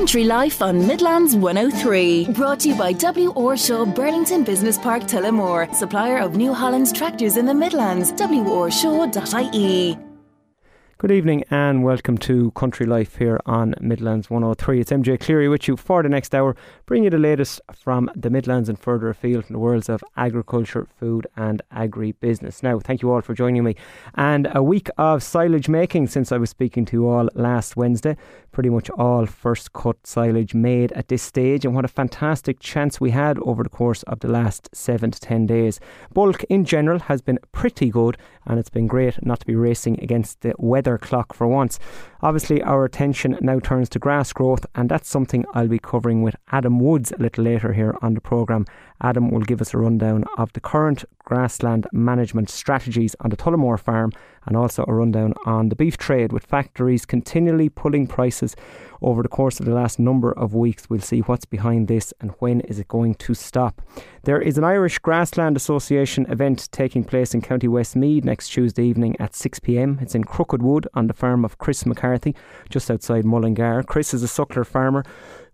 Country Life on Midlands 103. Brought to you by W. Orshaw, Burlington Business Park, Tullamore. Supplier of New Holland's tractors in the Midlands. worshaw.ie. Good evening and welcome to Country Life here on Midlands 103. It's MJ Cleary with you for the next hour, bringing you the latest from the Midlands and further afield in the worlds of agriculture, food and agribusiness. Now, thank you all for joining me. And a week of silage making since I was speaking to you all last Wednesday. Pretty much all first cut silage made at this stage, and what a fantastic chance we had over the course of the last 7 to 10 days. Bulk in general has been pretty good, and it's been great not to be racing against the weather clock for once. Obviously our attention now turns to grass growth, and that's something I'll be covering with Adam Woods a little later here on the programme. Adam will give us a rundown of the current grassland management strategies on the Tullamore farm, and also a rundown on the beef trade, with factories continually pulling prices over the course of the last number of weeks. We'll see what's behind this and when is it going to stop. There is an Irish Grassland Association event taking place in County Westmeath next Tuesday evening at 6 p.m. It's in Crookedwood on the farm of Chris McCarthy, just outside Mullingar. Chris is a suckler farmer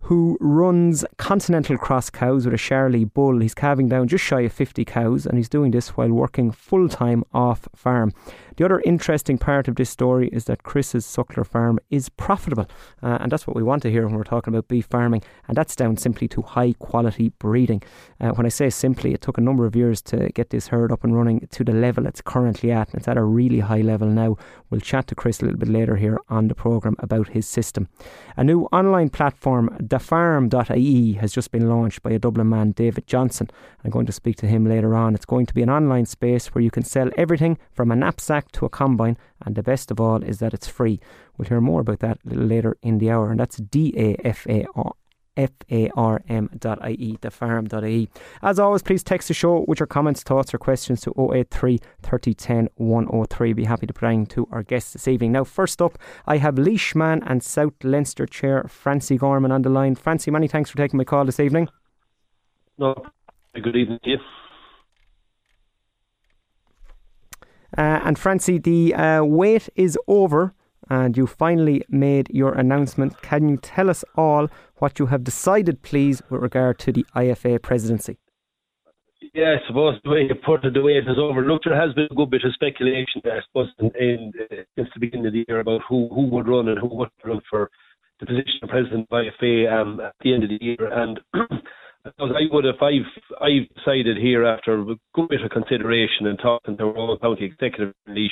who runs Continental Cross cows with a Charolais bull. He's calving down just shy of 50 cows, and he's doing this while working full-time off-farm. The other interesting part of this story is that Chris's suckler farm is profitable, and that's what we want to hear when we're talking about beef farming, and that's down simply to high-quality breeding. When I say simply, it took a number of years to get this herd up and running to the level it's currently at, and it's at a really high level now. We'll chat to Chris a little bit later here on the programme about his system. A new online platform, dafarm.ie, has just been launched by a Dublin man, David Johnston. I'm going to speak to him later on. It's going to be an online space where you can sell everything from a knapsack to a combine, and the best of all is that it's free. We'll hear more about that a little later in the hour, and that's dafarm.ie, dafarm.ie. As always, please text the show with your comments, thoughts or questions to 083 3010 103. Be happy to bring to our guests this evening. Now, first up, I have Leishman and South Leinster Chair Francie Gorman on the line. Francie, many thanks for taking my call this evening. No, good evening to you. And Francie, the wait is over, and you finally made your announcement. Can you tell us all what you have decided, please, with regard to the IFA presidency? Yeah, I suppose the way you put it, the way it is over. Look, there has been a good bit of speculation, I suppose, since the beginning of the year about who would run and who wouldn't run for the position of president of IFA at the end of the year. And I've decided here, after a good bit of consideration and talking to our own county executive, Laois,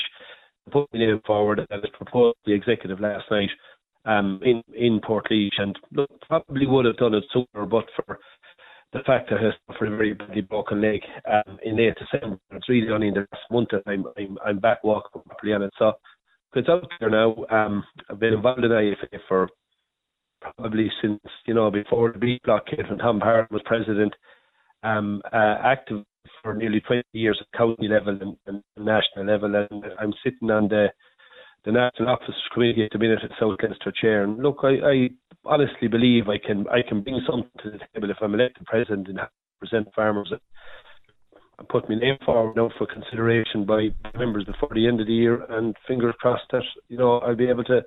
put my name forward, and I proposed to the executive last night in Portlaoise, and look, probably would have done it sooner, but for the fact that I suffered a very badly broken leg in late December. It's really only in the last month that I'm back walking properly on it. So it's out there now. I've been involved in IFA for probably since, before the B block kid, when Tom Hart was president, active for nearly 20 years at county level and national level, and I'm sitting on the National Office Committee at the minute at South Leinster Chair. And look, I honestly believe I can bring something to the table if I'm elected president and represent farmers. I put my name forward now for consideration by members before the end of the year, and fingers crossed that I'll be able to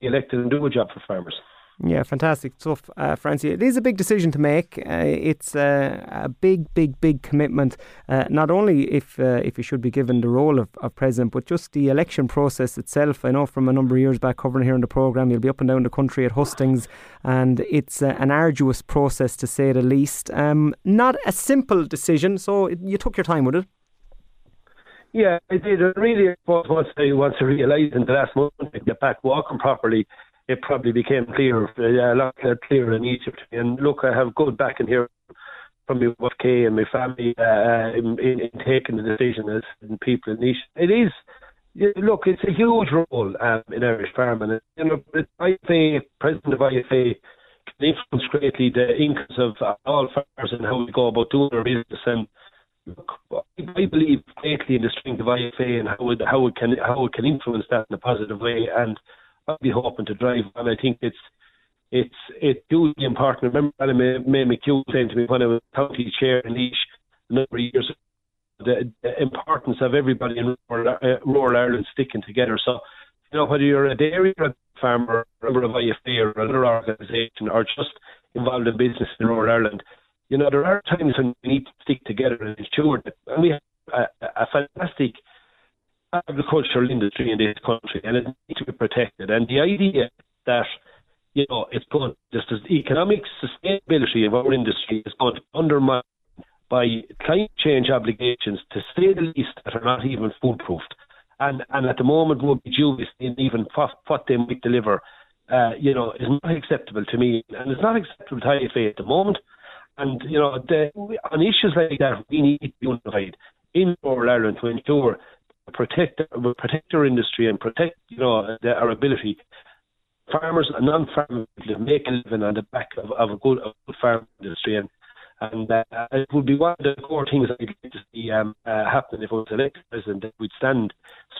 be elected and do a job for farmers. Yeah, fantastic stuff, Francie. It is a big decision to make. It's a big commitment, not only if you should be given the role of president, but just the election process itself. I know from a number of years back covering here on the programme, you'll be up and down the country at hustings, and it's an arduous process, to say the least. Not a simple decision, so you took your time with it. Yeah, I did. Really, once I realised in the last month I could get back walking properly, it probably became clearer, a lot clearer in Egypt. And look, I have good backing here from my wife Kay and my family in taking the decision as people in Egypt. It is, look, it's a huge role in Irish farming. And, IFA, president of IFA, can influence greatly the incomes of all farmers and how we go about doing our business. And look, I believe greatly in the strength of IFA and how it can influence that in a positive way. And I'll be hoping to drive, and I think it's hugely important. I remember Adam McHugh saying to me when I was county chair in Laois a number of years ago, the importance of everybody in rural Ireland sticking together. So, whether you're a dairy or a farmer, a member of IFA or another organisation, or just involved in business in rural Ireland, you know, there are times when we need to stick together and ensure that, and we have a fantastic agricultural industry in this country, and it needs to be protected. And the idea that, you know, it's going, just as economic sustainability of our industry is going to undermine by climate change obligations, to say the least, that are not even foolproofed. And at the moment would be dubious in even what they might deliver, you know, is not acceptable to me. And it's not acceptable to IFA at the moment. And, you know, on issues like that, we need to be unified in rural Ireland to ensure we protect our industry and protect, you know, our ability. Farmers and non-farmers make a living on the back of a good farm industry. And it would be one of the core things I'd like to see happen if I was elected president, that we'd stand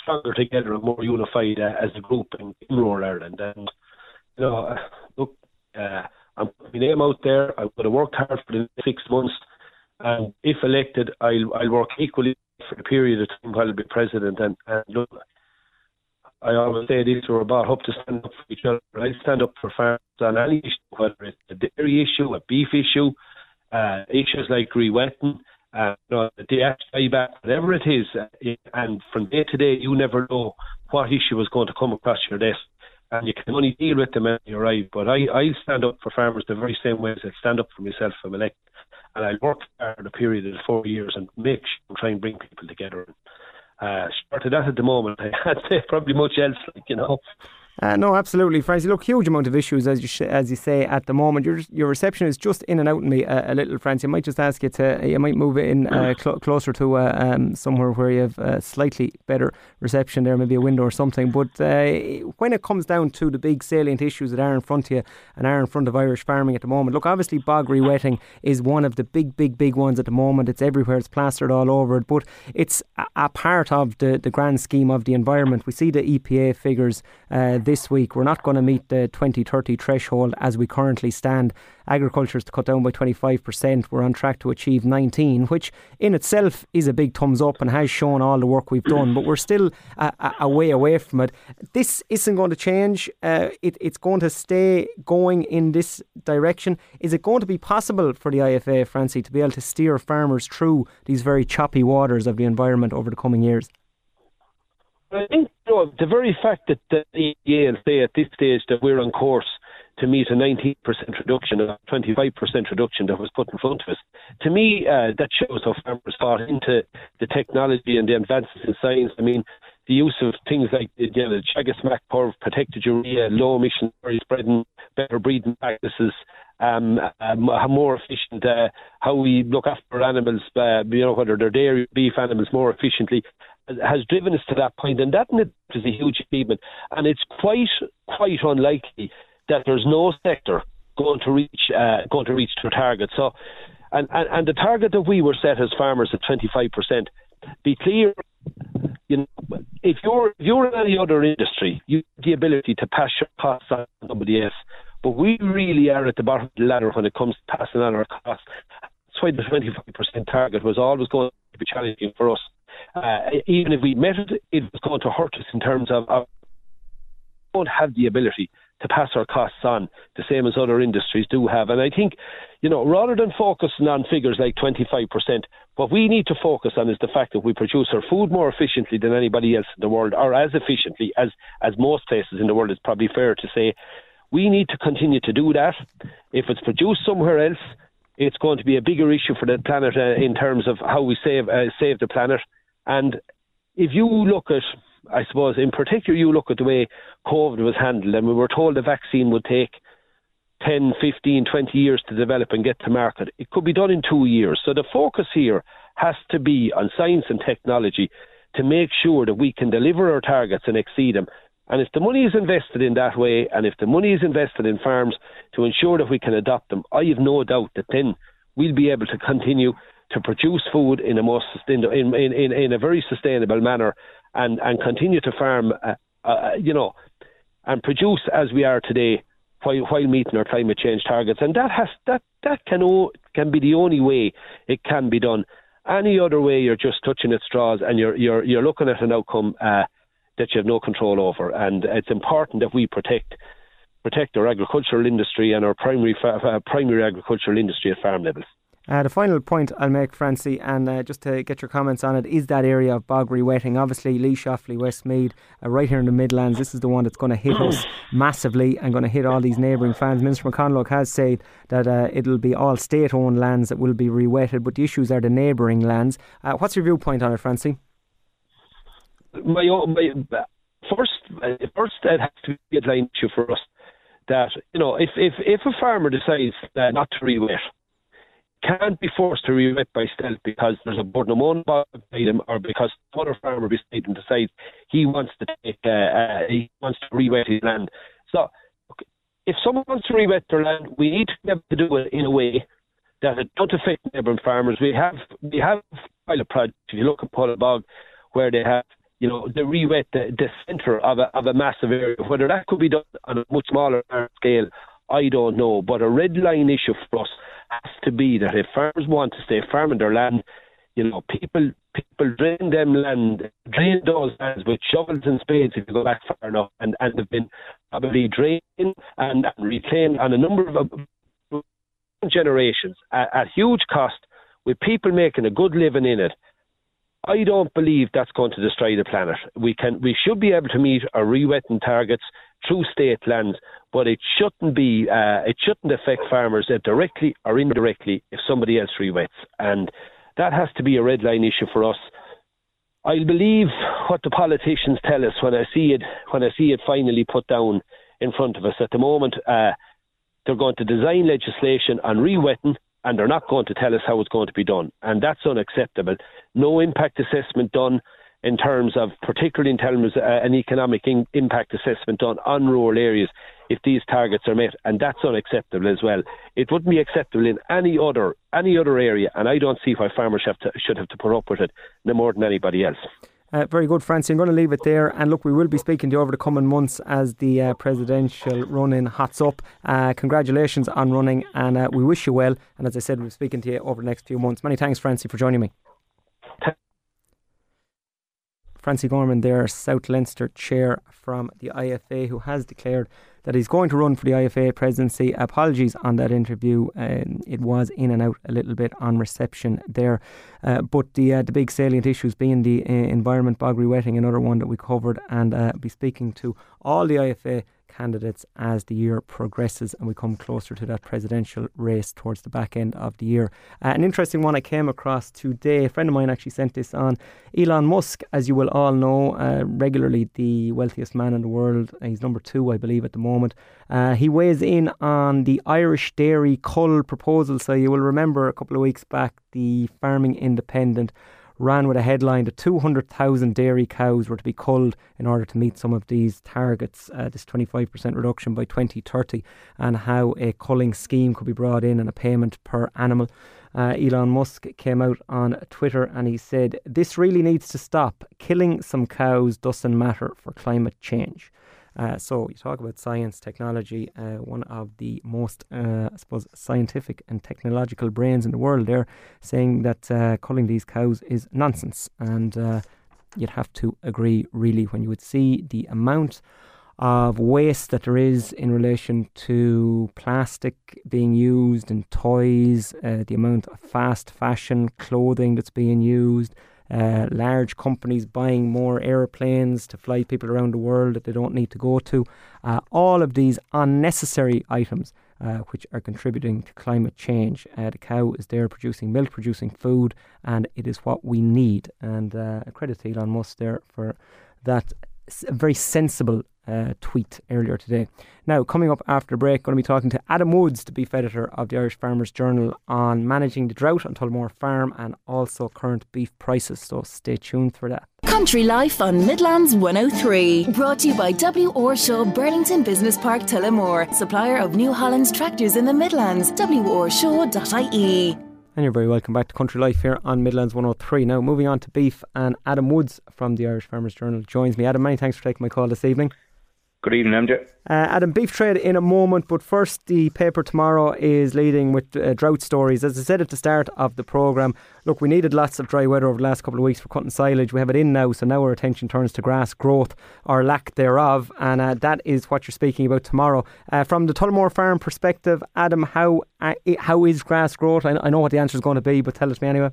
stronger together and more unified as a group in rural Ireland. And, you know, look, I'm putting my name out there. I'm going to work hard for the next 6 months. And if elected, I'll work equally for the period of time while I'll be president. And look, I always say this, we're about up to stand up for each other. I stand up for farmers on any issue, whether it's a dairy issue, a beef issue, issues like re-wetting, you know, the IFA, whatever it is, and from day to day you never know what issue is going to come across your desk, and you can only deal with them when you arrive. But I stand up for farmers the very same way as I stand up for myself if I'm elected, and I work for a period of 4 years and make sure and try and bring people together. Short of that at the moment, I'd say probably much else, like, you know. No, absolutely, Francie. Look, huge amount of issues, as you say, at the moment. Your reception is just in and out in me a little, Francie. I might just ask you to, you might move in closer to somewhere where you have slightly better reception there, maybe a window or something. But when it comes down to the big salient issues that are in front of you and are in front of Irish farming at the moment, look, obviously bog re-wetting is one of the big ones at the moment. It's everywhere, it's plastered all over it, but it's a part of the grand scheme of the environment. We see the EPA figures this week. We're not going to meet the 2030 threshold as we currently stand. Agriculture is to cut down by 25%. We're on track to achieve 19%, which in itself is a big thumbs up and has shown all the work we've done, but we're still a way away from it. This isn't going to change. It's going to stay going in this direction. Is it going to be possible for the IFA, Francie, to be able to steer farmers through these very choppy waters of the environment over the coming years? I think, you know, the very fact that the EPA say at this stage that we're on course to meet a 19% reduction and a 25% reduction that was put in front of us, to me, that shows how farmers bought into the technology and the advances in science. I mean, the use of things like the GHG MACC curve, protected urea, low emission dairy spreading, better breeding practices, more efficient, how we look after animals, you know, whether they're dairy, beef animals, more efficiently, has driven us to that point, and that is a huge achievement. And it's quite unlikely that there's no sector going to reach their target. So, and the target that we were set as farmers at 25%. Be clear, you know, if you're in any other industry, you have the ability to pass your costs on to somebody else. But we really are at the bottom of the ladder when it comes to passing on our costs. That's why the 25% target was always going to be challenging for us. Even if we met it, it was going to hurt us in terms of we don't have the ability to pass our costs on the same as other industries do have. And I think, you know, rather than focusing on figures like 25%, what we need to focus on is the fact that we produce our food more efficiently than anybody else in the world, or as efficiently as most places in the world. It's probably fair to say we need to continue to do that. If it's produced somewhere else, it's going to be a bigger issue for the planet in terms of how we save the planet. And if you look at, I suppose, in particular, you look at the way COVID was handled, and we were told the vaccine would take 10, 15, 20 years to develop and get to market. It could be done in 2 years. So the focus here has to be on science and technology to make sure that we can deliver our targets and exceed them. And if the money is invested in that way, and if the money is invested in farms to ensure that we can adopt them, I have no doubt that then we'll be able to continue to produce food in a more in a very sustainable manner, and continue to farm, you know, and produce as we are today, while meeting our climate change targets. And that can be the only way it can be done. Any other way, you're just touching at straws, and you're looking at an outcome that you have no control over. And it's important that we protect our agricultural industry and our primary agricultural industry at farm level. The final point I'll make, Francie, and just to get your comments on it, is that area of bog re-wetting. Obviously, Lee, Shoffley, Westmeath, right here in the Midlands, this is the one that's going to hit us massively and going to hit all these neighbouring farms. Minister McConlogue has said that it'll be all state-owned lands that will be re-wetted, but the issues are the neighbouring lands. What's your viewpoint on it, Francie? First, it has to be a deadline issue for us. That, you know, if a farmer decides not to re-wet, can't be forced to re-wet by stealth because there's a burden of one bog beside him, or because another farmer beside him decides he wants to re-wet his land. So, if someone wants to re-wet their land, we need to be able to do it in a way that it don't affect neighbouring farmers. We have pilot projects. If you look at Pullabog, where they have, you know, they re-wet the centre of a massive area. Whether that could be done on a much smaller scale, I don't know, but a red line issue for us has to be that if farmers want to stay farming their land, you know, people drain those lands with shovels and spades if you go back far enough, and they've been probably drained and reclaimed on a number of generations at huge cost, with people making a good living in it. I don't believe that's going to destroy the planet. We should be able to meet our re-wetting targets through state lands, but it shouldn't affect farmers directly or indirectly if somebody else re-wets, and that has to be a red line issue for us. I believe what the politicians tell us when I see it finally put down in front of us. At the moment, they're going to design legislation on re-wetting, and they're not going to tell us how it's going to be done. And that's unacceptable. No impact assessment done particularly in terms of an economic impact assessment done on rural areas if these targets are met. And that's unacceptable as well. It wouldn't be acceptable in any other area. And I don't see why farmers should have to put up with it no more than anybody else. Very good, Francie. I'm going to leave it there. And look, we will be speaking to you over the coming months as the presidential run-in hots up. Congratulations on running, and we wish you well. And as I said, we'll be speaking to you over the next few months. Many thanks, Francie, for joining me. Francie Gorman there, South Leinster chair from the IFA, who has declared that he's going to run for the IFA presidency. Apologies on that interview. It was in and out a little bit on reception there. But the big salient issues being the environment, bog re-wetting, another one that we covered, and be speaking to all the IFA candidates as the year progresses and we come closer to that presidential race towards the back end of the year. An interesting one I came across today, a friend of mine actually sent this on. Elon Musk, as you will all know, regularly the wealthiest man in the world, he's number 2 I believe at the moment. He weighs in on the Irish dairy cull proposal. So you will remember a couple of weeks back the Farming Independent ran with a headline that 200,000 dairy cows were to be culled in order to meet some of these targets, this 25% reduction by 2030, and how a culling scheme could be brought in and a payment per animal. Elon Musk came out on Twitter and he said, "This really needs to stop. Killing some cows doesn't matter for climate change." So you talk about science, technology, one of the most, I suppose, scientific and technological brains in the world there, saying that culling these cows is nonsense. And you'd have to agree, really, when you would see the amount of waste that there is in relation to plastic being used in toys, the amount of fast fashion clothing that's being used, large companies buying more airplanes to fly people around the world that they don't need to go to. All of these unnecessary items which are contributing to climate change. The cow is there producing milk, producing food, and it is what we need. And credit to Elon Musk there for that very sensible tweet earlier today. Now, coming up after the break, going to be talking to Adam Woods, the beef editor of the Irish Farmers Journal, on managing the drought on Tullamore Farm and also current beef prices. So stay tuned for that. Country Life on Midlands 103, brought to you by W. Orshaw, Burlington Business Park, Tullamore, supplier of New Holland's tractors in the Midlands. worshaw.ie. And you're very welcome back to Country Life here on Midlands 103. Now, moving on to beef, and Adam Woods from the Irish Farmers Journal joins me. Adam, many thanks for taking my call this evening. Good evening, MJ. Adam, beef trade in a moment, but first the paper tomorrow is leading with drought stories. As I said at the start of the programme, look, we needed lots of dry weather over the last couple of weeks for cutting silage. We have it in now, so now our attention turns to grass growth or lack thereof, and that is what you're speaking about tomorrow. From the Tullamore farm perspective, Adam, how is grass growth? I know what the answer is going to be, but tell it to me anyway.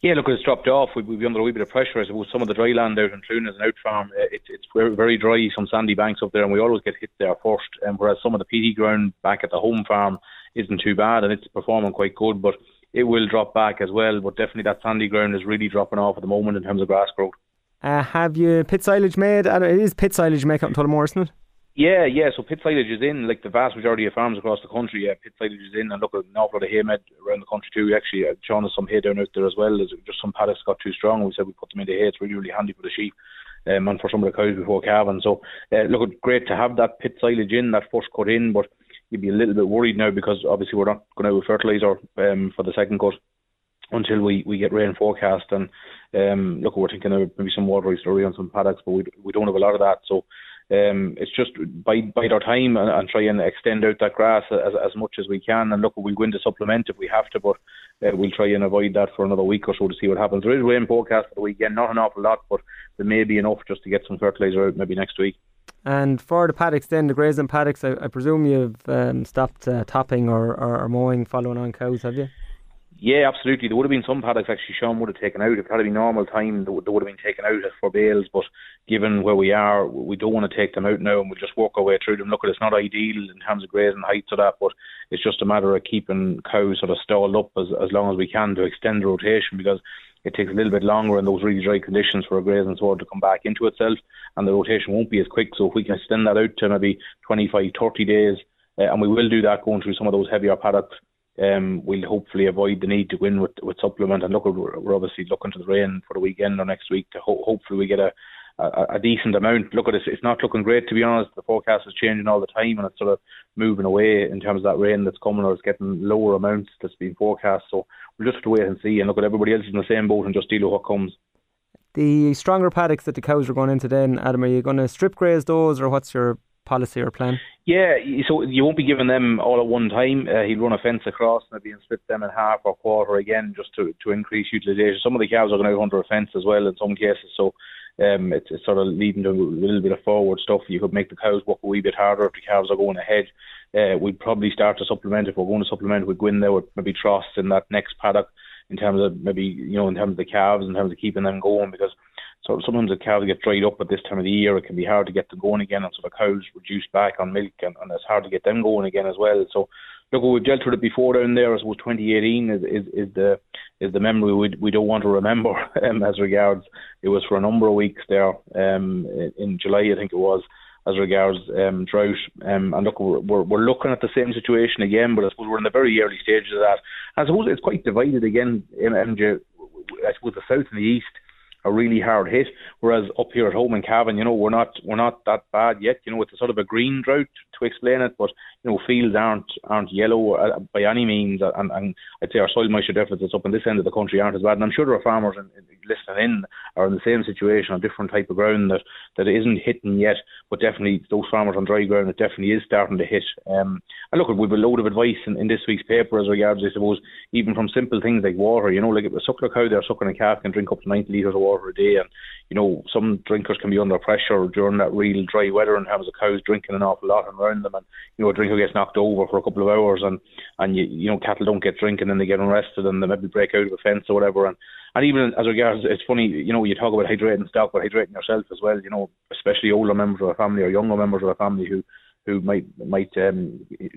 Yeah, look, it's dropped off. We've been under a wee bit of pressure. I suppose some of the dry land out in Clunas and out farm, it's very dry, some sandy banks up there, and we always get hit there first. And whereas some of the peaty ground back at the home farm isn't too bad, and it's performing quite good, but it will drop back as well. But definitely that sandy ground is really dropping off at the moment in terms of grass growth. Have you pit silage made? It is pit silage you make up in Tullamore, isn't it? Yeah, so pit silage is in, like the vast majority of farms across the country, pit silage is in, and look, an awful lot of hay made around the country too. Actually, Sean has some hay down out there as well. There's just some paddocks got too strong, we said we put them into hay. It's really handy for the sheep and for some of the cows before calving. So, look, great to have that pit silage in, that first cut in, but you'd be a little bit worried now because obviously we're not going out with fertiliser for the second cut until we get rain forecast. And look, we're thinking of maybe some water story on some paddocks, but we don't have a lot of that, so... it's just bide our time and try and extend out that grass as much as we can. And look, we'll go into supplement if we have to, but we'll try and avoid that for another week or so to see what happens. There is rain forecast for the weekend, not an awful lot, but there may be enough just to get some fertiliser out maybe next week. And for the paddocks then, the grazing paddocks, I presume you've stopped topping or mowing following on cows, have you? Yeah, absolutely. There would have been some paddocks actually Sean would have taken out. If it had been normal time, they would have been taken out for bales. But given where we are, we don't want to take them out now and we'll just walk our way through them. Look, it's not ideal in terms of grazing heights or that, but it's just a matter of keeping cows sort of stalled up as long as we can to extend the rotation, because it takes a little bit longer in those really dry conditions for a grazing sward to come back into itself and the rotation won't be as quick. So if we can extend that out to maybe 25, 30 days, and we will do that going through some of those heavier paddocks, we'll hopefully avoid the need to go in with supplement. And look, we're obviously looking to the rain for the weekend or next week to hopefully we get a decent amount. Look, it's not looking great, to be honest. The forecast is changing all the time and it's sort of moving away in terms of that rain that's coming, or it's getting lower amounts that's being forecast. So we'll just have to wait and see. And look, at everybody else is in the same boat and just deal with what comes. The stronger paddocks that the cows are going into then, Adam, are you going to strip graze those or what's your policy or plan? Yeah, so you won't be giving them all at one time. He'll run a fence across maybe and split them in half or quarter again just to increase utilisation. Some of the cows are going out under a fence as well in some cases, so it's sort of leading to a little bit of forward stuff. You could make the cows walk a wee bit harder if the calves are going ahead. We'd probably start to supplement. If we're going to supplement, we'd go in there with maybe troughs in that next paddock in terms of maybe, you know, in terms of the calves, in terms of keeping them going, because so sometimes the cows get dried up at this time of the year. It can be hard to get them going again, and so the cows reduce back on milk, and it's hard to get them going again as well. So, look, we've dealt with it before down there. I suppose 2018 is the memory we don't want to remember as regards. It was for a number of weeks there in July, I think it was, as regards drought. And look, we're looking at the same situation again, but I suppose we're in the very early stages of that. And I suppose it's quite divided again. I suppose the south and the east a really hard hit, whereas up here at home in Cavan, you know, we're not that bad yet. You know, it's a sort of a green drought to explain it, but you know, fields aren't yellow by any means, and I'd say our soil moisture deficits up in this end of the country aren't as bad. And I'm sure there are farmers listening in are in the same situation, a different type of ground that it isn't hitting yet, but definitely those farmers on dry ground, it definitely is starting to hit. And look, we've a load of advice in this week's paper as regards, I suppose, even from simple things like water. You know, like a suckler cow, they're sucking a calf can drink up to 90 litres of water a day, and you know, some drinkers can be under pressure during that real dry weather in terms of cows drinking an awful lot and around them, and you know, a drinker gets knocked over for a couple of hours, and you know, cattle don't get drinking and they get unrested and they maybe break out of a fence or whatever. And even as regards, it's funny, you know, you talk about hydrating stock, but hydrating yourself as well, you know, especially older members of a family or younger members of a family who might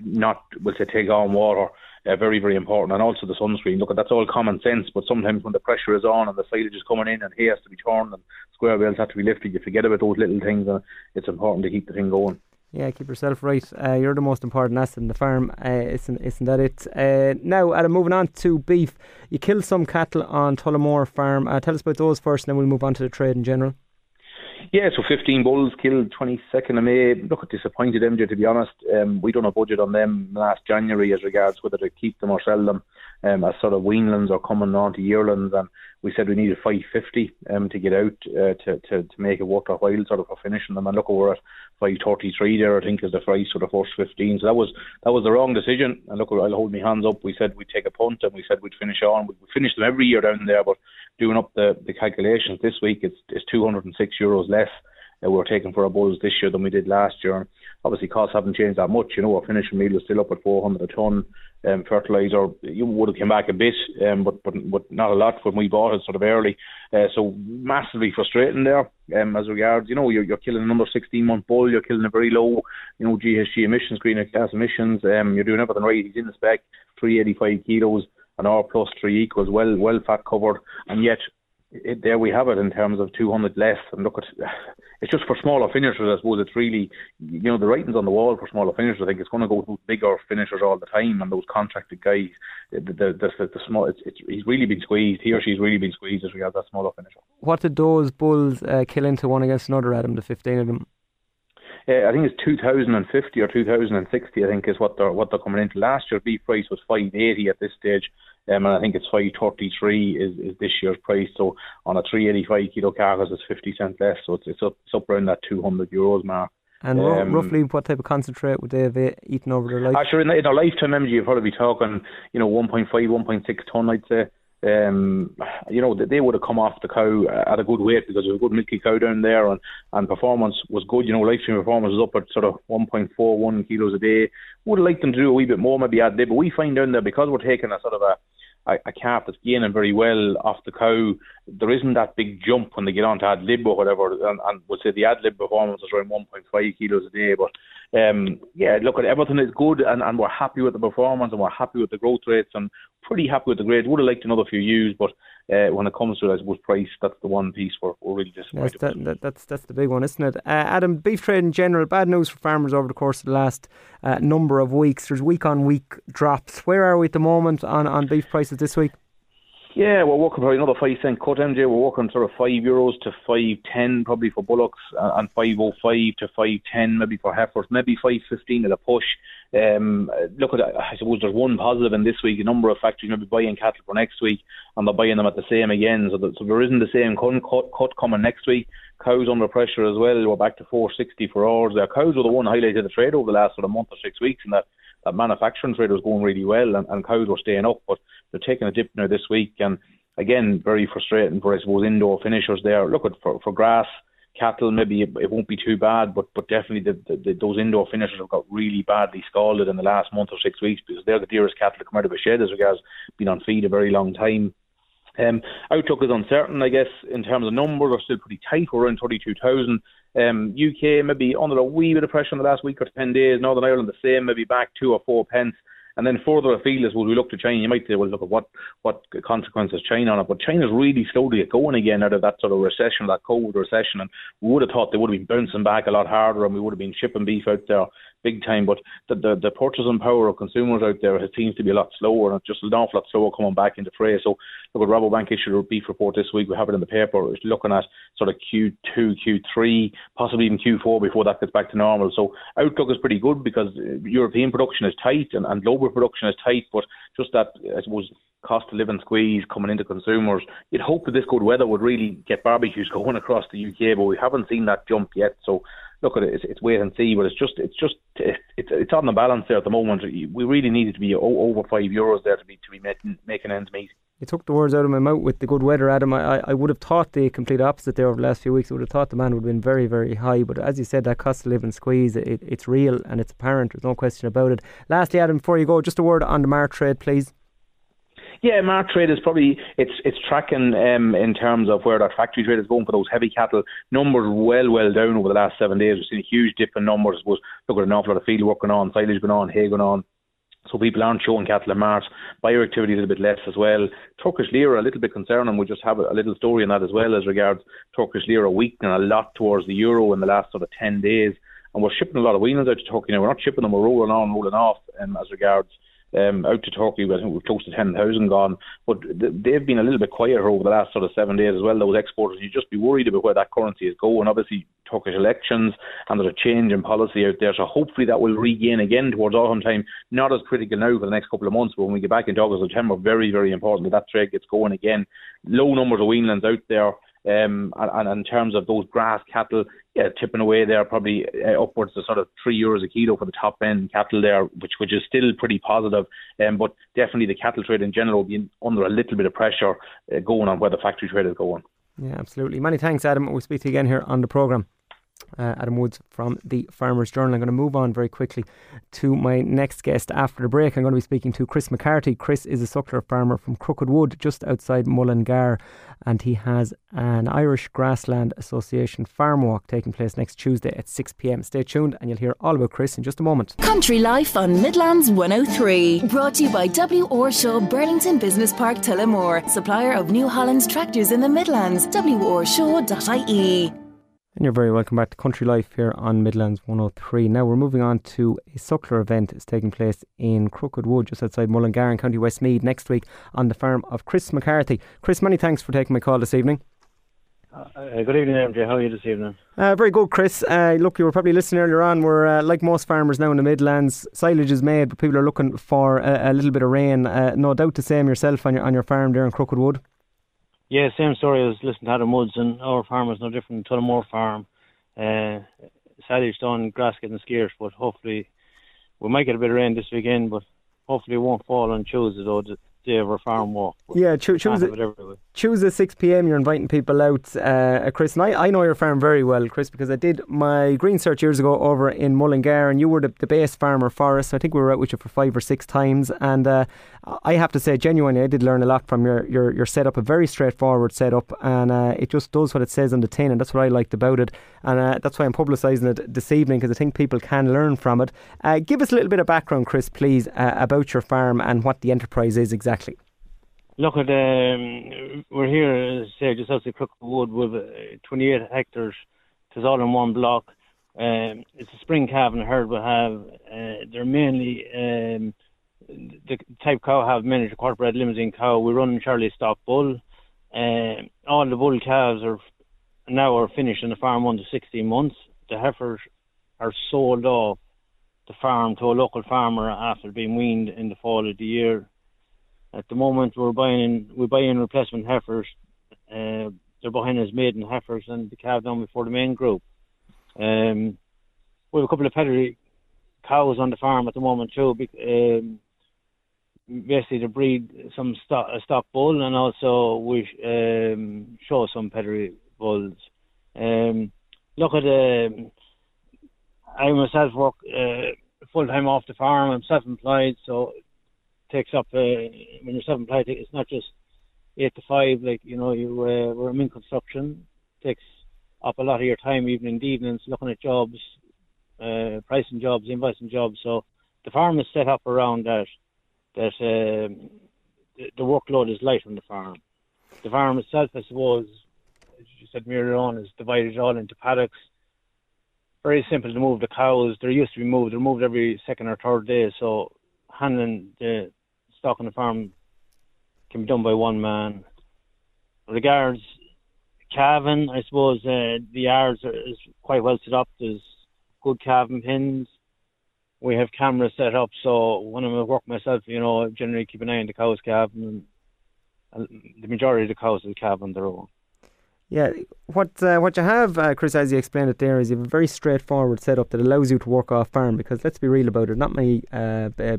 not, we'll say, take on water, very, very important. And also the sunscreen. Look, that's all common sense, but sometimes when the pressure is on and the silage is coming in and hay has to be torn and square bales have to be lifted, you forget about those little things, and it's important to keep the thing going. Yeah, keep yourself right. You're the most important asset in the farm, isn't that it? Now, Adam, moving on to beef. You killed some cattle on Tullamore Farm. Tell us about those first, and then we'll move on to the trade in general. Yeah, so 15 bulls killed 22nd of May. Look, disappointed MJ, to be honest. We done a budget on them last January as regards whether to keep them or sell them. as sort of weanlings are coming on to yearlings, and we said we needed 550 to get out to make it worth our while sort of for finishing them. And look, we're at 533 there, I think, is the price for the first 15. So that was the wrong decision. And look, I'll hold my hands up. We said we'd take a punt, and we said we'd finish on. We finish them every year down there, but doing up the calculations this week, it's €206 less we're taking for our bulls this year than we did last year. And obviously, costs haven't changed that much. You know, our finishing meal is still up at 400 a tonne. Fertiliser, you would have come back a bit, but not a lot when we bought it sort of early. So massively frustrating there as regards, you know, you're killing another 16-month bull, you're killing a very low, you know, GHG emissions, greenhouse gas emissions. You're doing everything right. He's in the spec, 385 kilos, an R plus 3 equals well fat covered, and yet there we have it in terms of 200 less. And look, it's just for smaller finishers, I suppose. It's really, you know, the writing's on the wall for smaller finishers. I think it's going to go to bigger finishers all the time, and those contracted guys, the small, he's really been squeezed. He or she's really been squeezed as regards that smaller finisher. What did those bulls kill into one against another, Adam? The 15 of them. I think it's 2,050 or 2,060. I think is what they're coming into. Last year's beef price was 580 at this stage. And I think it's 533 is this year's price. So on a 385 kilo carcass, it's 50 cents less. So it's up around that €200 mark. And roughly, what type of concentrate would they have eaten over their life? Actually, in their lifetime, MG, you'd probably be talking, you know, 1.5, 1.6 ton, I'd say. You know, they would have come off the cow at a good weight because it was a good milky cow down there, and performance was good. You know, lifetime performance was up at sort of 1.41 kilos a day. Would have liked them to do a wee bit more maybe that day, but we find down there because we're taking a sort of a calf that's gaining very well off the cow, there isn't that big jump when they get on to ad lib or whatever, and we'll say the ad lib performance is around 1.5 kilos a day. But yeah, look, everything is good, and we're happy with the performance, and we're happy with the growth rates, and pretty happy with the grades. Would have liked another few ewes, but when it comes to, I suppose, price, that's the one piece we're really disappointed with. That's the big one, isn't it? Adam, beef trade in general, bad news for farmers over the course of the last number of weeks. There's week-on-week drops. Where are we at the moment on beef prices this week? Yeah, we're walking probably another 5 cent cut, MJ. We're walking sort of €5 to €5.10 probably for bullocks, and 5.05 to €5.10 maybe for heifers, maybe €5.15 at a push. Look, I suppose there's one positive in this week. A number of factories maybe buying cattle for next week, and they're buying them at the same again, so there isn't the same cut coming next week. Cows under pressure as well. We're back to 460 for ours. Their cows were the one highlight of the trade over the last sort of month or 6 weeks, and that manufacturing trade was going really well, and cows were staying up, but they're taking a dip now this week, and again, very frustrating for, I suppose, indoor finishers there. Look, for grass cattle, maybe it won't be too bad, but definitely those indoor finishers have got really badly scalded in the last month or 6 weeks, because they're the dearest cattle to come out of a shed as regards been on feed a very long time. Outlook is uncertain, I guess, in terms of numbers. We're still pretty tight. We're around 32,000. UK maybe under a wee bit of pressure in the last week or 10 days. Northern Ireland the same, maybe back 2 or 4 pence. And then further afield, as we look to China, you might say, well, look at what consequences China on it. But China's really slow to get going again out of that sort of recession, that COVID recession. And we would have thought they would have been bouncing back a lot harder, and we would have been shipping beef out there big time. But the purchasing power of consumers out there seems to be a lot slower, and it's just an awful lot slower coming back into play. So look, at Rabobank issued a beef report this week. We have it in the paper. It's looking at sort of Q2, Q3, possibly even Q4 before that gets back to normal. So outlook is pretty good because European production is tight, and global production is tight, but just that, I suppose, cost of living squeeze coming into consumers. You'd hope that this good weather would really get barbecues going across the UK, but we haven't seen that jump yet. So look at it, it's wait and see, but it's on the balance there at the moment. We really needed to be over €5 there to be making ends meet. You took the words out of my mouth with the good weather, Adam. I would have thought the complete opposite there over the last few weeks. I would have thought the man would have been very, very high. But as you said, that cost of living squeeze, it's real and it's apparent. There's no question about it. Lastly, Adam, before you go, just a word on the March trade, please. Yeah, March trade is probably, it's tracking in terms of where that factory trade is going for those heavy cattle. Numbers well down over the last 7 days. We've seen a huge dip in numbers. I suppose, look, at an awful lot of field work going on, silage going on, hay going on. So people aren't showing cattle in March. Buyer activity is a little bit less as well. Turkish Lira, a little bit concerning. We just have a little story on that as well as regards Turkish Lira weakening a lot towards the euro in the last sort of 10 days. And we're shipping a lot of weaners out to Turkey now. We're not shipping them. We're rolling on, rolling off as regards out to Turkey. I think we're close to 10,000 gone, but they've been a little bit quieter over the last sort of 7 days as well. Those exporters, you'd just be worried about where that currency is going. Obviously, Turkish elections and there's a change in policy out there, so hopefully that will regain again towards autumn time. Not as critical now for the next couple of months, but when we get back into August, September, very, very important that that trade gets going again. Low numbers of weanlands out there. And in terms of those grass cattle, tipping away there, probably upwards to sort of €3 a kilo for the top end cattle there, which is still pretty positive. But definitely the cattle trade in general will be under a little bit of pressure going on where the factory trade is going. Yeah, absolutely. Many thanks, Adam. We'll speak to you again here on the programme. Adam Woods from the Farmers Journal. I'm going to move on very quickly to my next guest after the break. I'm going to be speaking to Chris McCarthy. Chris is a suckler farmer from Crookedwood, just outside Mullingar, and he has an Irish Grassland Association farm walk taking place next Tuesday at 6 p.m. Stay tuned and you'll hear all about Chris in just a moment. Country Life on Midlands 103, brought to you by W. Orshaw, Burlington Business Park, Tullamore, supplier of New Holland tractors in the Midlands. worshaw.ie. And you're very welcome back to Country Life here on Midlands 103. Now we're moving on to a suckler event that's taking place in Crookedwood, just outside Mullingar in County Westmeath, next week on the farm of Chris McCarthy. Chris, many thanks for taking my call this evening. Good evening, MJ. How are you this evening? Very good, Chris. Look, you were probably listening earlier on. We're like most farmers now in the Midlands, silage is made, but people are looking for a little bit of rain. No doubt the same yourself on your farm there in Crookedwood. Yeah, same story. I was listening to Adam Woods, and our farm is no different to Tullamore farm. Silage done, grass getting scarce, but hopefully we might get a bit of rain this weekend, but hopefully it won't fall on Tuesday, though, the day of our farm walk. But yeah, Tuesday 6 p.m. you're inviting people out, Chris, and I know your farm very well, Chris, because I did my green search years ago over in Mullingar, and you were the base farmer for us. I think we were out with you for 5 or 6 times, and I have to say, genuinely, I did learn a lot from your setup, a very straightforward setup, and it just does what it says on the tin, and that's what I liked about it, and that's why I'm publicising it this evening, because I think people can learn from it. Give us a little bit of background, Chris, please, about your farm and what the enterprise is exactly. Look, we're here, say, just outside Crookedwood with 28 hectares. It's all in one block. It's a spring calving herd we have. They're mainly the type cow have managed a quarterbred Limousin cow. We run Charolais stock bull. All the bull calves are now finished in the farm under 16 months. The heifers are sold off the farm to a local farmer after being weaned in the fall of the year. At the moment, we're buying replacement heifers. They're behind us maiden heifers and the calf down before the main group. We have a couple of pedigree cows on the farm at the moment too. Basically, to breed some stock bull, and also we show some pedigree bulls. I myself work full time off the farm. I'm self-employed, so. Takes up when you're self-employed, it's not just 8 to 5. Like, you know, we're in construction. Takes up a lot of your time, even in the evenings, looking at jobs, pricing jobs, invoicing jobs. So the farm is set up around that. That the workload is light on the farm. The farm itself, I suppose, as you said, earlier on, is divided all into paddocks. Very simple to move the cows. They're used to be moved. They're moved every second or third day. So handling the stock on the farm can be done by one man. Regards calving, I suppose the yards is quite well set up. There's good calving pens. We have cameras set up, so when I'm at work myself, you know, I generally keep an eye on the cows calving, and the majority of the cows will calve on their own. Yeah, what you have, Chris, as you explained it there, is you have a very straightforward setup that allows you to work off farm, because let's be real about it, not many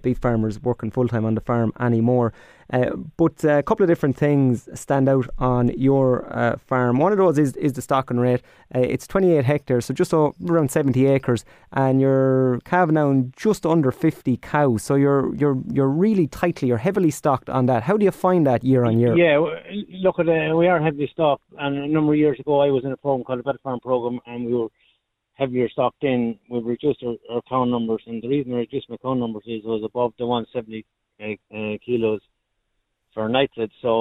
beef farmers working full time on the farm anymore. But a couple of different things stand out on your farm. One of those is the stocking rate. It's 28 hectares, so just around 70 acres, and you're calving down just under 50 cows. So you're really tightly, you're heavily stocked on that. How do you find that year on year? Yeah, look, we are heavily stocked, and a number of years ago I was in a program called the Better Farm Program, and we were heavier stocked in. We've reduced our cow numbers, and the reason we reduced my cow numbers is I was above the 170 kilos. For nightlet, so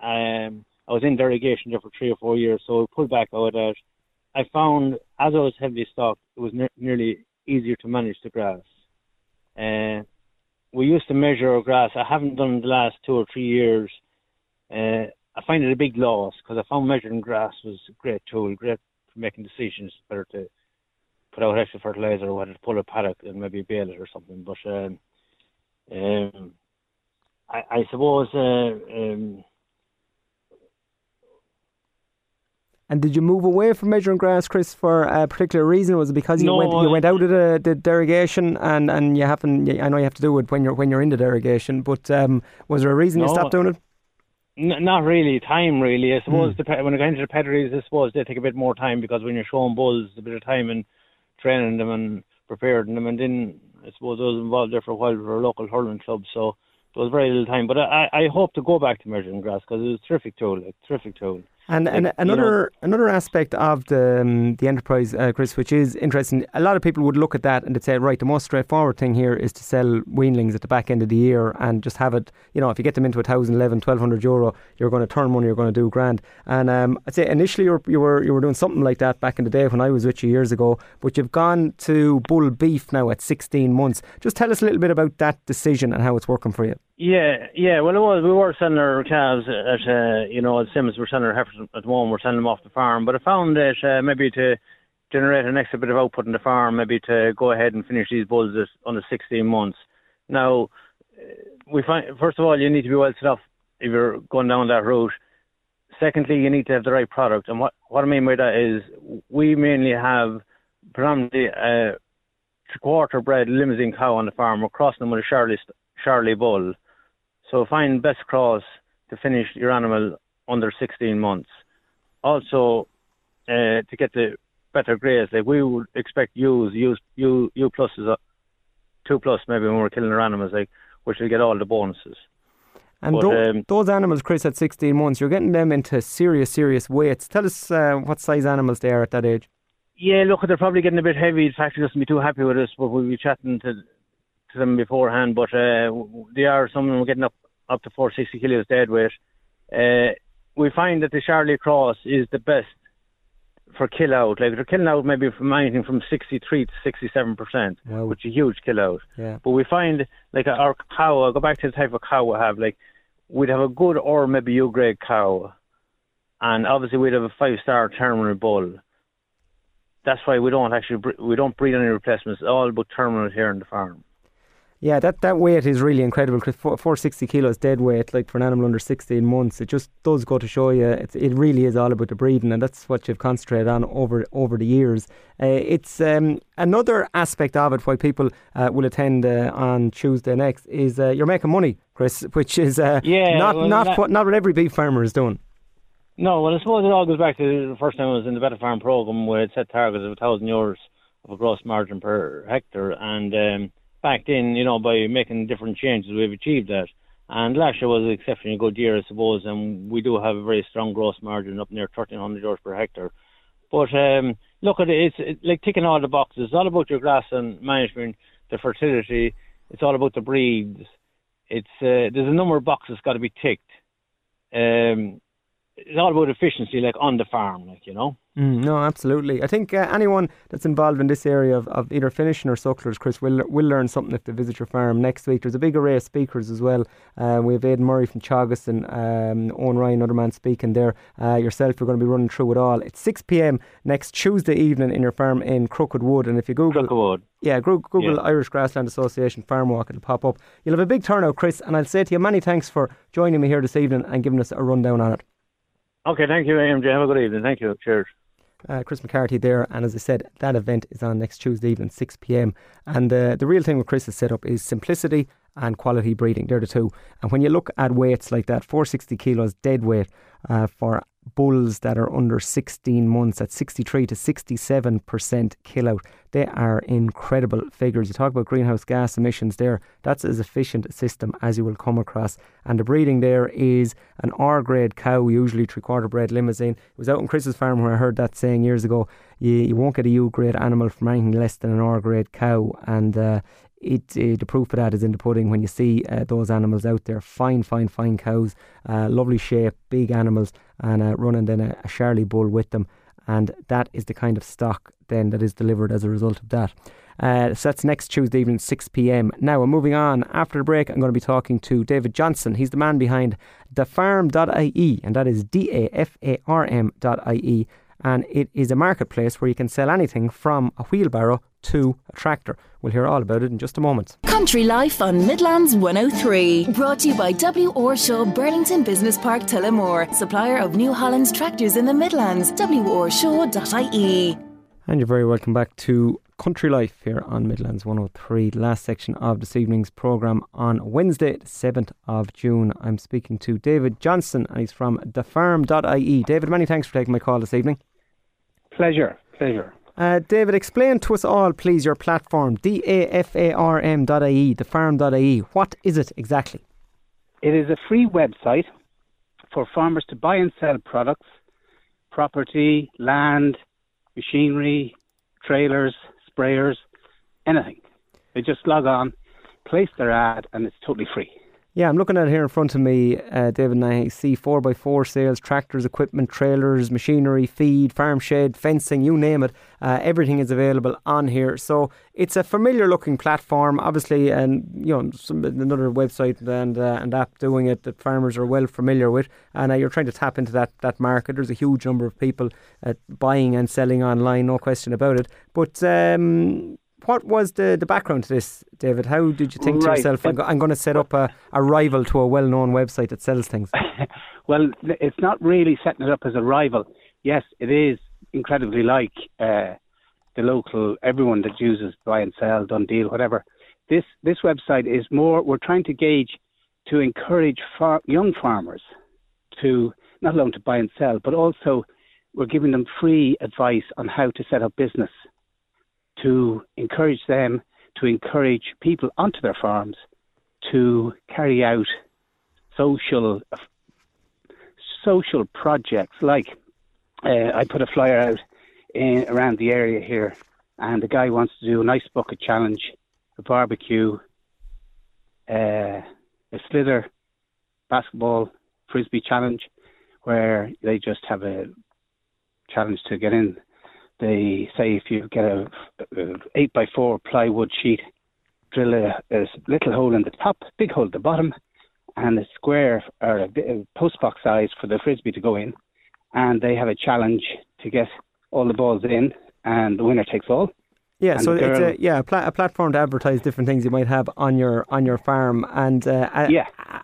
I was in derogation there for 3 or 4 years, so I pulled back out of that. I found, as I was heavily stocked, it was nearly easier to manage the grass. we used to measure our grass. I haven't done in the last 2 or 3 years. I find it a big loss because I found measuring grass was a great tool, great for making decisions, better to put out extra fertilizer or whether to pull a paddock and maybe bale it or something. But I suppose... And did you move away from measuring grass, Chris, for a particular reason? Was it because you went out of the derogation, and you haven't? I know you have to do it when you're in the derogation, but was there a reason you stopped doing it? Not really. Time, really. I suppose when I got into the pedigrees, I suppose they take a bit more time because when you're showing bulls, a bit of time in training them and preparing them, and then I suppose I was involved there for a while with our local hurling club, so there was very little time. But I hope to go back to measuring grass because it was a terrific tool, And another aspect of the enterprise, Chris, which is interesting, a lot of people would look at that and they'd say, right, the most straightforward thing here is to sell weanlings at the back end of the year and just have it, you know, if you get them into 1,000, 11, 1,200 euro, you're going to turn money, you're going to do grand. And I'd say initially you were doing something like that back in the day when I was with you years ago, but you've gone to bull beef now at 16 months. Just tell us a little bit about that decision and how it's working for you. Yeah. Well, we were selling our calves at, at Sims. We're selling our heifers at the moment. We're selling them off the farm. But I found that maybe to generate an extra bit of output on the farm, maybe to go ahead and finish these bulls under 16 months. Now, we find, first of all, you need to be well set up if you're going down that route. Secondly, you need to have the right product. And what I mean by that is we mainly have predominantly a quarter bred Limousin cow on the farm. We're crossing them with a Charolais bull. So find best cross to finish your animal under 16 months. Also, to get the better grades, like we would expect U pluses, 2+ maybe when we're killing our animals, like, which will get all the bonuses. And but, those animals, Chris, at 16 months, you're getting them into serious weights. Tell us what size animals they are at that age. Yeah, look, they're probably getting a bit heavy. The factory doesn't be too happy with us, but we'll be chatting to them beforehand, but they are some of them getting up to 460 kilos dead weight. We find that the Charolais cross is the best for kill out. Like they're killing out maybe from anything from 63 to 67%, wow, which is a huge kill out. Yeah. But we find like our cow, I'll go back to the type of cow we have. Like we'd have a good or maybe U grade cow, and obviously we'd have a 5-star terminal bull. That's why we don't breed any replacements. It's all but terminals here on the farm. Yeah, that weight is really incredible. 460 kilos dead weight, like for an animal under 16 months, it just does go to show you it really is all about the breeding, and that's what you've concentrated on over the years. It's another aspect of it why people will attend on Tuesday next is you're making money, Chris, which is not what every beef farmer is doing. No, well, I suppose it all goes back to the first time I was in the Better Farm programme where it set targets of €1,000 of a gross margin per hectare, and back then, by making different changes, we've achieved that. And last year was an exceptionally good year, I suppose, and we do have a very strong gross margin up near €1,300 per hectare. But look at it, it's like ticking all the boxes. It's all about your grassland management, the fertility. It's all about the breeds. It's there's a number of boxes got to be ticked. It's all about efficiency, like on the farm, . No, absolutely. I think anyone that's involved in this area of either finishing or sucklers, Chris, will learn something if they visit your farm next week. There's a big array of speakers as well. We have Aidan Murray from Chagas and Owen Ryan, another man speaking there. Yourself, you're going to be running through it all. It's 6 p.m. next Tuesday evening in your farm in Crookedwood. And if you Google Irish Grassland Association Farm Walk, it'll pop up. You'll have a big turnout, Chris, and I'll say to you many thanks for joining me here this evening and giving us a rundown on it. Okay, thank you, MJ. Have a good evening. Thank you. Cheers. Chris McCarthy there, and as I said, that event is on next Tuesday evening, 6 p.m. And the real thing with Chris's setup is simplicity and quality breeding. They're the two. And when you look at weights like that, 460 kilos dead weight for bulls that are under 16 months at 63 to 67% kill out. They are incredible figures. You talk about greenhouse gas emissions there. That's as efficient a system as you will come across. And the breeding there is an R grade cow, usually 3/4 bred Limousin. It was out on Chris's farm where I heard that saying years ago. You won't get a U grade animal from anything less than an R grade cow. And the proof of that is in the pudding when you see those animals out there. Fine cows, lovely shape, big animals, and running then a Charolais bull with them. and that is the kind of stock then that is delivered as a result of that. So that's next Tuesday evening, 6 p.m. Now, moving on, after the break, I'm going to be talking to David Johnston. He's the man behind dafarm.ie, and that is dafarm.ie, and it is a marketplace where you can sell anything from a wheelbarrow to a tractor. We'll hear all about it in just a moment. Country Life on Midlands 103, brought to you by W. Orshaw, Burlington Business Park, Tullamore, supplier of New Holland tractors in the Midlands, worshaw.ie. And you're very welcome back to Country Life here on Midlands 103, last section of this evening's programme on Wednesday, the 7th of June. I'm speaking to David Johnston, and he's from dafarm.ie. David, many thanks for taking my call this evening. Pleasure. David, explain to us all, please, your platform, dafarm.ie, dafarm.ie. What is it exactly? It is a free website for farmers to buy and sell products, property, land, machinery, trailers, sprayers, anything. They just log on, place their ad, and it's totally free. Yeah, I'm looking at it here in front of me, David, and I see 4x4 sales, tractors, equipment, trailers, machinery, feed, farm shed, fencing, you name it. Everything is available on here. So it's a familiar looking platform, obviously, and you know, another website and app doing it that farmers are well familiar with. And you're trying to tap into that market. There's a huge number of people buying and selling online, no question about it. But what was the background to this, David? How did you think to yourself, I'm going to set up a rival to a well-known website that sells things? Well, it's not really setting it up as a rival. Yes, it is incredibly like the local, everyone that uses buy and sell, done deal, whatever. This website is more, we're trying to gauge to encourage young farmers to, not alone to buy and sell, but also we're giving them free advice on how to set up business, to encourage them, to encourage people onto their farms to carry out social projects. Like I put a flyer out around the area here, and the guy wants to do an ice bucket challenge, a barbecue, a slither, basketball, frisbee challenge, where they just have a challenge to get in. They say if you get a 8x4 plywood sheet, drill a little hole in the top, big hole at the bottom, and a square or a post box size for the frisbee to go in. And they have a challenge to get all the balls in, and the winner takes all. Yeah, and so it's a platform to advertise different things you might have on your farm, and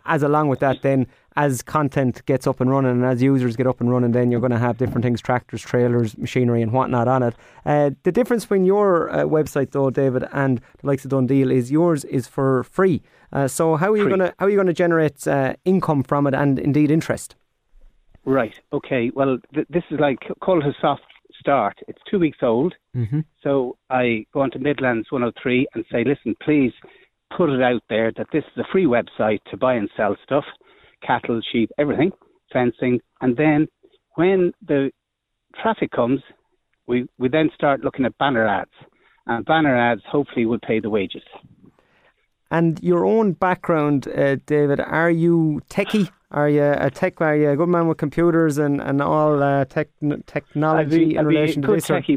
as along with that, then as content gets up and running and as users get up and running, then you're going to have different things, tractors, trailers, machinery and whatnot on it. The difference between your website, though, David, and the likes of Done Deal is yours is for free. So how are you going to generate income from it and indeed interest? Right. Okay. Well, this is like, call it a soft start. It's 2 weeks old. Mm-hmm. So I go onto Midlands 103 and say, listen, please put it out there that this is a free website to buy and sell stuff, cattle, sheep, everything, fencing. And then when the traffic comes, we then start looking at banner ads. And banner ads hopefully will pay the wages. And your own background, David, are you techie? Are you a tech? Are you a good man with computers and all technology in relation to this? I'd be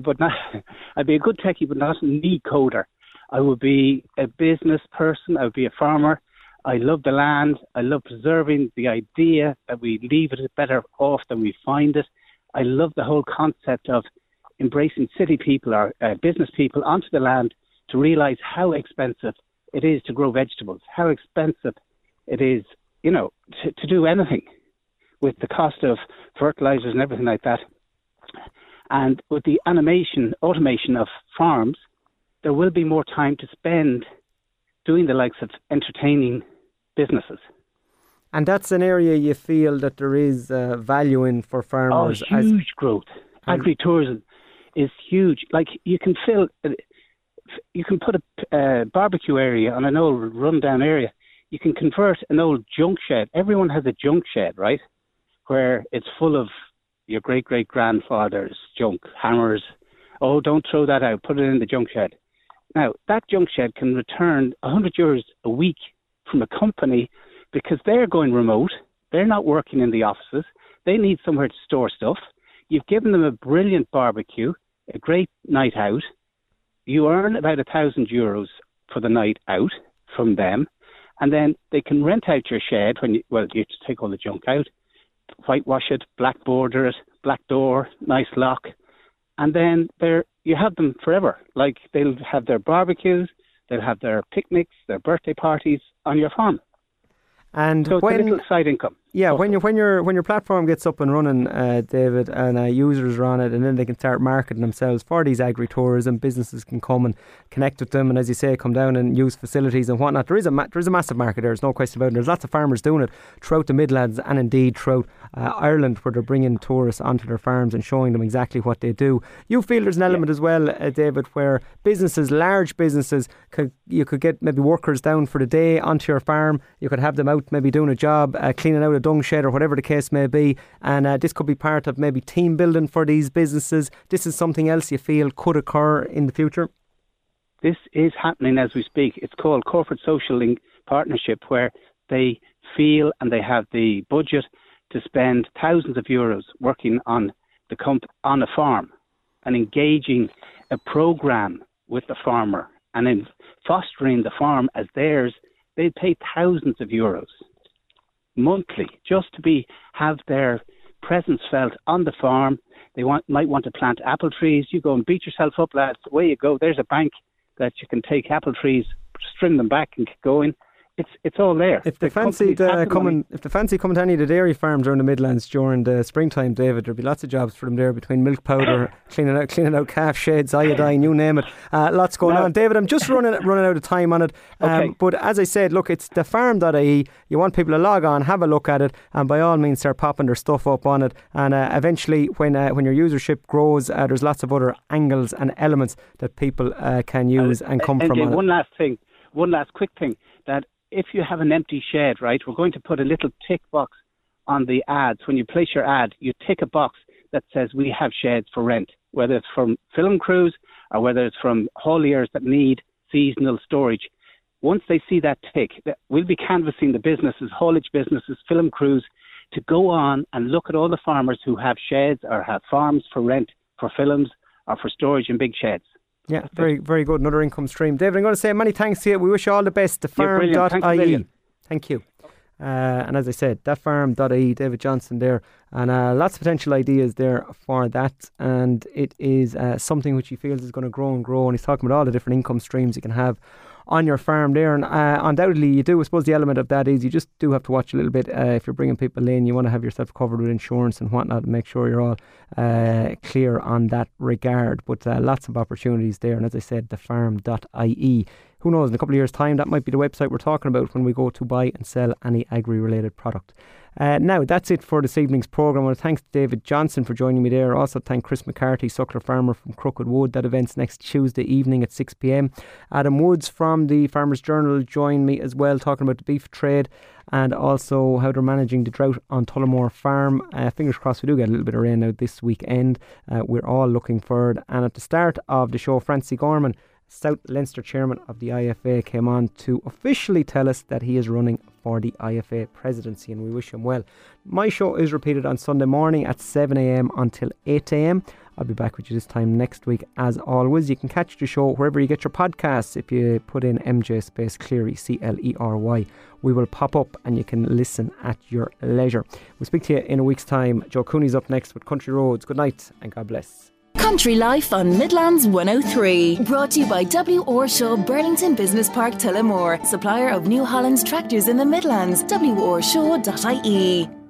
a good techie, but not a coder. I would be a business person. I would be a farmer. I love the land. I love preserving the idea that we leave it better off than we find it. I love the whole concept of embracing city people or business people onto the land to realise how expensive it is to grow vegetables, how expensive it is, you know, to do anything with the cost of fertilisers and everything like that. And with the automation of farms, there will be more time to spend doing the likes of entertaining businesses. And that's an area you feel that there is value in for farmers? Oh, huge growth. Agri-tourism is huge. Like you can put a barbecue area on an old rundown area. You can convert an old junk shed. Everyone has a junk shed, right? Where it's full of your great-great-grandfather's junk, hammers. Oh, don't throw that out. Put it in the junk shed. Now, that junk shed can return €100 a week from a company because they're going remote. They're not working in the offices. They need somewhere to store stuff. You've given them a brilliant barbecue, a great night out. You earn about €1,000 for the night out from them, and then they can rent out your shed when you, well, you take all the junk out, whitewash it, black border it, black door, nice lock, and then you have them forever. Like, they'll have their barbecues, they'll have their picnics, their birthday parties on your farm. And so it's a little side income. Yeah, also. when your platform gets up and running, David, and users are on it, and then they can start marketing themselves for these agri-tourism. Businesses can come and connect with them, and as you say, come down and use facilities and whatnot. There is a massive market there. There's no question about it. There's lots of farmers doing it throughout the Midlands and indeed throughout Ireland, where they're bringing tourists onto their farms and showing them exactly what they do. You feel there's an element as well, David, where businesses, large businesses, you could get maybe workers down for the day onto your farm. You could have them out maybe doing a job, cleaning out a dung shed or whatever the case may be, and this could be part of maybe team building for these businesses. This is something else you feel could occur in the future? This is happening as we speak. It's called corporate social partnership, where they feel and they have the budget to spend thousands of euros working on a farm and engaging a programme with the farmer and in fostering the farm as theirs. They pay thousands of euros monthly just to have their presence felt on the farm. They might want to plant apple trees. You go and beat yourself up, lads. Away you go. There's a bank that you can take apple trees, string them back, and get going. It's all there. If they fancied coming to any of the dairy farms around the Midlands during the springtime, David, there'd be lots of jobs for them there, between milk powder, cleaning out calf sheds, iodine, you name it. Lots going on. David, I'm just running out of time on it. Okay. But as I said, look, it's dafarm.ie. You want people to log on, have a look at it, and by all means start popping their stuff up on it. And eventually, when your usership grows, there's lots of other angles and elements that people can use and come from. MJ, one last quick thing that. If you have an empty shed, right, we're going to put a little tick box on the ads. When you place your ad, you tick a box that says we have sheds for rent, whether it's from film crews or whether it's from hauliers that need seasonal storage. Once they see that tick, we'll be canvassing the businesses, haulage businesses, film crews, to go on and look at all the farmers who have sheds or have farms for rent for films or for storage in big sheds. Yeah, very, very good. Another income stream. David, I'm going to say many thanks to you. We wish you all the best. Dafarm.ie. Thank you. And as I said, dafarm.ie, David Johnston there. And lots of potential ideas there for that. And it is something which he feels is going to grow and grow. And he's talking about all the different income streams you can have on your farm there, and undoubtedly you do. I suppose the element of that is you just do have to watch a little bit if you're bringing people in. You want to have yourself covered with insurance and whatnot, and make sure you're all clear on that regard. But lots of opportunities there, and as I said, dafarm.ie. Who knows, in a couple of years' time, that might be the website we're talking about when we go to buy and sell any agri-related product. Now, that's it for this evening's programme. I want to thank David Johnston for joining me there. I also thank Chris McCarthy, suckler farmer from Crookedwood. That event's next Tuesday evening at 6pm. Adam Woods from the Farmers Journal joined me as well, talking about the beef trade and also how they're managing the drought on Tullamore Farm. Fingers crossed we do get a little bit of rain out this weekend. We're all looking forward. And at the start of the show, Francie Gorman, South Leinster chairman of the IFA, came on to officially tell us that he is running for the IFA presidency, and we wish him well. My show is repeated on Sunday morning at 7am until 8am. I'll be back with you this time next week as always. You can catch the show wherever you get your podcasts. If you put in MJ space Cleary, Clery, we will pop up and you can listen at your leisure. We'll speak to you in a week's time. Joe Cooney's up next with Country Roads. Good night and God bless. Country Life on Midlands 103. Brought to you by W. Orshaw, Burlington Business Park, Tullamore. Supplier of New Holland's tractors in the Midlands. worshaw.ie.